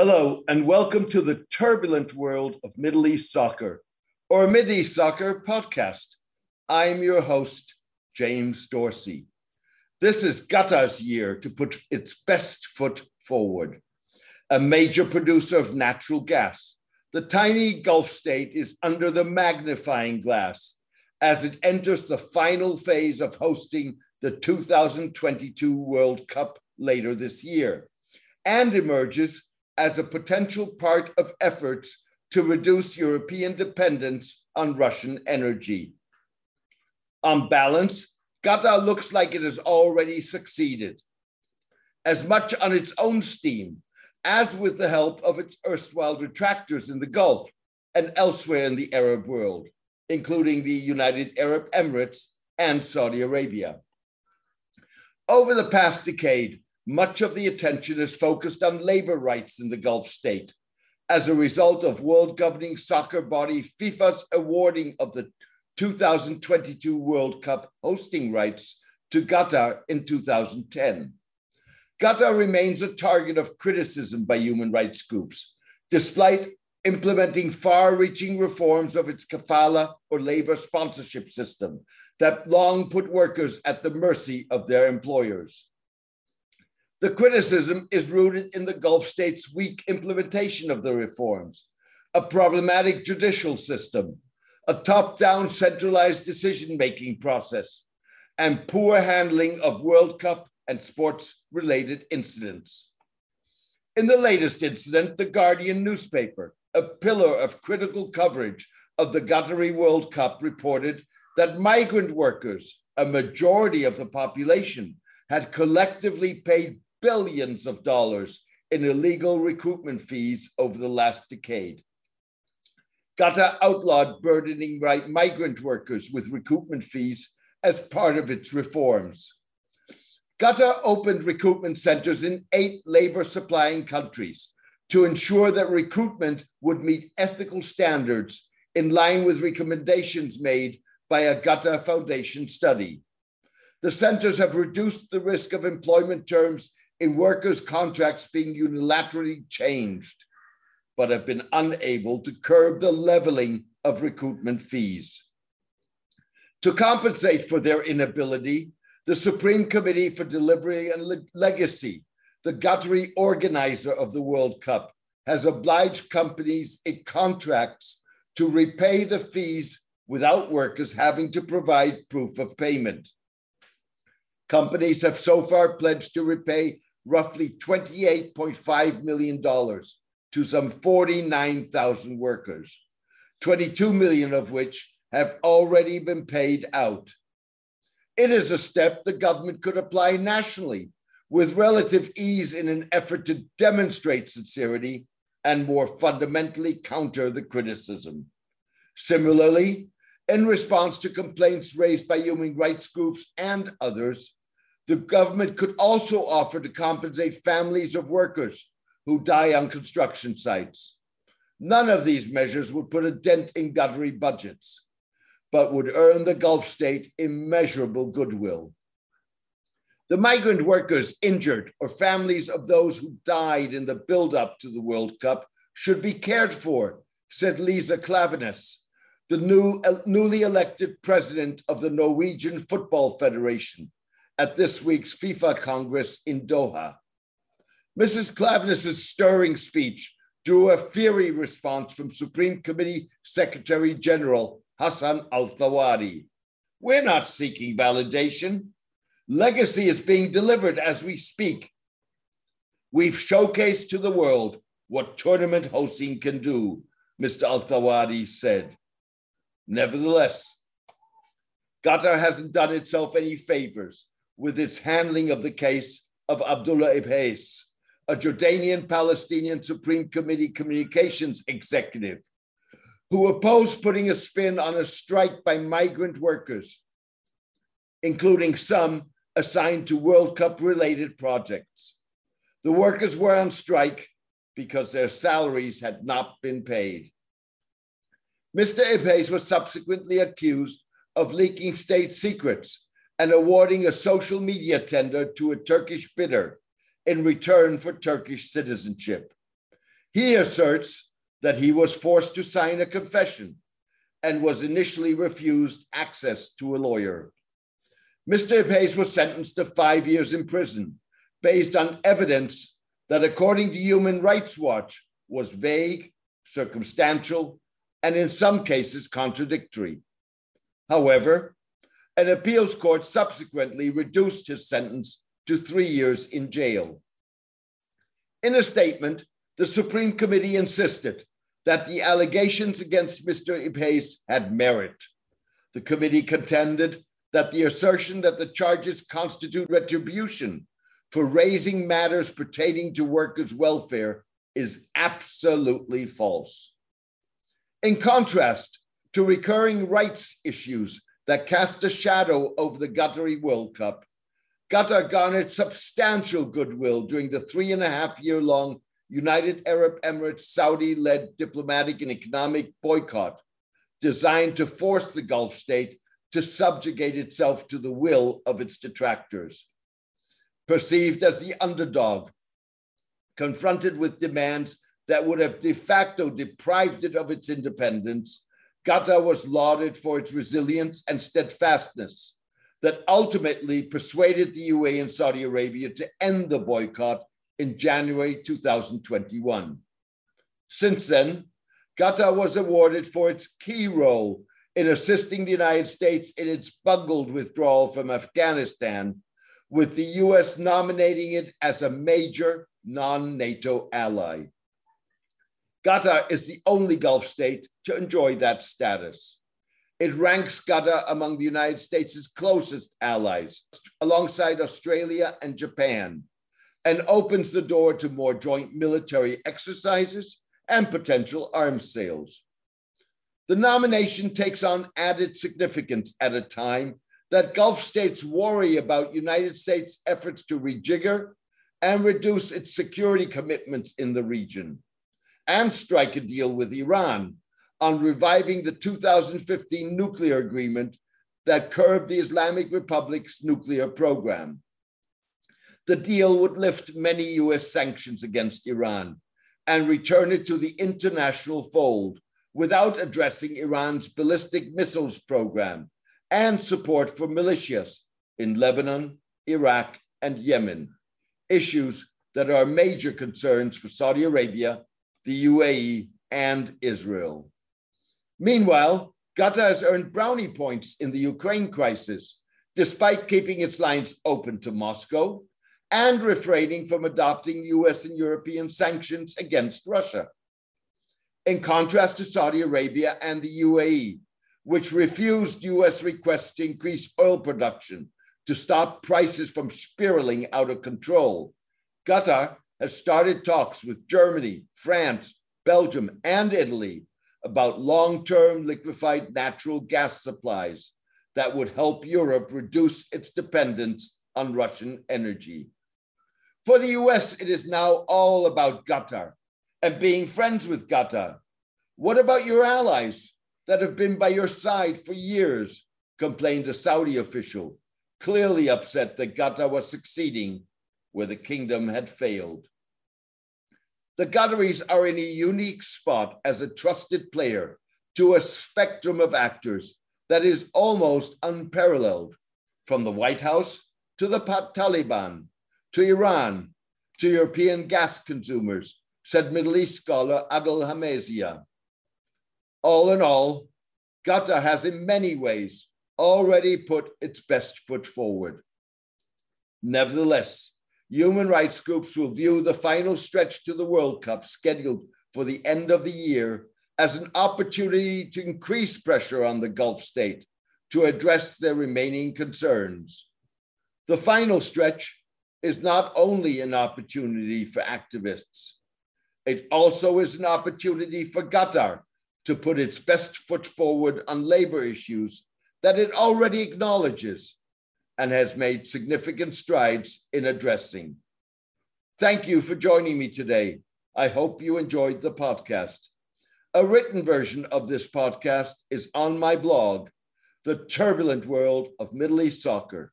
Hello, and welcome to the turbulent world of Middle East soccer, or Middle East Soccer podcast. I'm your host, James Dorsey. This is Qatar's year to put its best foot forward. A major producer of natural gas, the tiny Gulf state is under the magnifying glass as it enters the final phase of hosting the 2022 World Cup later this year, and emerges as a potential part of efforts to reduce European dependence on Russian energy. On balance, Qatar looks like it has already succeeded, as much on its own steam as with the help of its erstwhile detractors in the Gulf and elsewhere in the Arab world, including the United Arab Emirates and Saudi Arabia. Over the past decade, much of the attention is focused on labor rights in the Gulf state as a result of world governing soccer body FIFA's awarding of the 2022 World Cup hosting rights to Qatar in 2010. Qatar remains a target of criticism by human rights groups, despite implementing far-reaching reforms of its kafala or labor sponsorship system that long put workers at the mercy of their employers. The criticism is rooted in the Gulf states' weak implementation of the reforms, a problematic judicial system, a top-down centralized decision-making process, and poor handling of World Cup and sports-related incidents. In the latest incident, The Guardian newspaper, a pillar of critical coverage of the Qatari World Cup, reported that migrant workers, a majority of the population, had collectively paid billions of dollars in illegal recruitment fees over the last decade. Qatar outlawed burdening migrant workers with recruitment fees as part of its reforms. Qatar opened recruitment centers in 8 labor-supplying countries to ensure that recruitment would meet ethical standards in line with recommendations made by a Qatar Foundation study. The centers have reduced the risk of employment terms in workers' contracts being unilaterally changed, but have been unable to curb the leveling of recruitment fees. To compensate for their inability, the Supreme Committee for Delivery and Legacy, the Qatari organizer of the World Cup, has obliged companies in contracts to repay the fees without workers having to provide proof of payment. Companies have so far pledged to repay roughly $28.5 million to some 49,000 workers, 22 million of which have already been paid out. It is a step the government could apply nationally with relative ease in an effort to demonstrate sincerity and more fundamentally counter the criticism. Similarly, in response to complaints raised by human rights groups and others, the government could also offer to compensate families of workers who die on construction sites. None of these measures would put a dent in Qatari budgets, but would earn the Gulf state immeasurable goodwill. The migrant workers injured or families of those who died in the build-up to the World Cup should be cared for, said Lise Klaveness, the newly elected president of the Norwegian Football Federation, at this week's FIFA Congress in Doha. Mrs. Klaveness's stirring speech drew a fiery response from Supreme Committee Secretary General Hassan Al-Thawadi. We're not seeking validation. Legacy is being delivered as we speak. We've showcased to the world what tournament hosting can do, Mr. Al-Thawadi said. Nevertheless, Qatar hasn't done itself any favors with its handling of the case of Abdullah Ibhais, a Jordanian-Palestinian Supreme Committee communications executive, who opposed putting a spin on a strike by migrant workers, including some assigned to World Cup-related projects. The workers were on strike because their salaries had not been paid. Mr. Ibhais was subsequently accused of leaking state secrets and awarding a social media tender to a Turkish bidder in return for Turkish citizenship. He asserts that he was forced to sign a confession and was initially refused access to a lawyer. Mr. Ibhais was sentenced to 5 years in prison based on evidence that, according to Human Rights Watch, was vague, circumstantial, and in some cases contradictory. However, an appeals court subsequently reduced his sentence to 3 years in jail. In a statement, the Supreme Committee insisted that the allegations against Mr. Ibhais had merit. The committee contended that the assertion that the charges constitute retribution for raising matters pertaining to workers' welfare is absolutely false. In contrast to recurring rights issues that cast a shadow over the Qatari World Cup, Qatar garnered substantial goodwill during the 3.5-year-long United Arab Emirates Saudi-led diplomatic and economic boycott designed to force the Gulf state to subjugate itself to the will of its detractors. Perceived as the underdog, confronted with demands that would have de facto deprived it of its independence, Qatar was lauded for its resilience and steadfastness that ultimately persuaded the UAE and Saudi Arabia to end the boycott in January 2021. Since then, Qatar was awarded for its key role in assisting the United States in its bungled withdrawal from Afghanistan, with the US nominating it as a major non-NATO ally. Qatar is the only Gulf state to enjoy that status. It ranks Qatar among the United States' closest allies, alongside Australia and Japan, and opens the door to more joint military exercises and potential arms sales. The nomination takes on added significance at a time that Gulf states worry about United States' efforts to rejigger and reduce its security commitments in the region, and strike a deal with Iran on reviving the 2015 nuclear agreement that curbed the Islamic Republic's nuclear program. The deal would lift many US sanctions against Iran and return it to the international fold without addressing Iran's ballistic missiles program and support for militias in Lebanon, Iraq, and Yemen, issues that are major concerns for Saudi Arabia, the UAE, and Israel. Meanwhile, Qatar has earned brownie points in the Ukraine crisis, despite keeping its lines open to Moscow and refraining from adopting US and European sanctions against Russia. In contrast to Saudi Arabia and the UAE, which refused US requests to increase oil production to stop prices from spiraling out of control, Qatar has started talks with Germany, France, Belgium, and Italy about long-term liquefied natural gas supplies that would help Europe reduce its dependence on Russian energy. For the US, it is now all about Qatar and being friends with Qatar. What about your allies that have been by your side for years, complained a Saudi official, clearly upset that Qatar was succeeding where the kingdom had failed. The Qataris are in a unique spot as a trusted player to a spectrum of actors that is almost unparalleled, from the White House to the Taliban, to Iran, to European gas consumers, said Middle East scholar Adel Hamazia. All in all, Qatar has in many ways already put its best foot forward. Nevertheless, human rights groups will view the final stretch to the World Cup scheduled for the end of the year as an opportunity to increase pressure on the Gulf state to address their remaining concerns. The final stretch is not only an opportunity for activists, it also is an opportunity for Qatar to put its best foot forward on labor issues that it already acknowledges and has made significant strides in addressing. Thank you for joining me today. I hope you enjoyed the podcast. A written version of this podcast is on my blog, The Turbulent World of Middle East Soccer,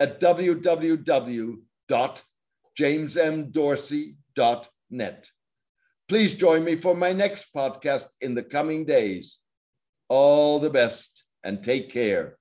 at www.jamesmdorsey.net. Please join me for my next podcast in the coming days. All the best and take care.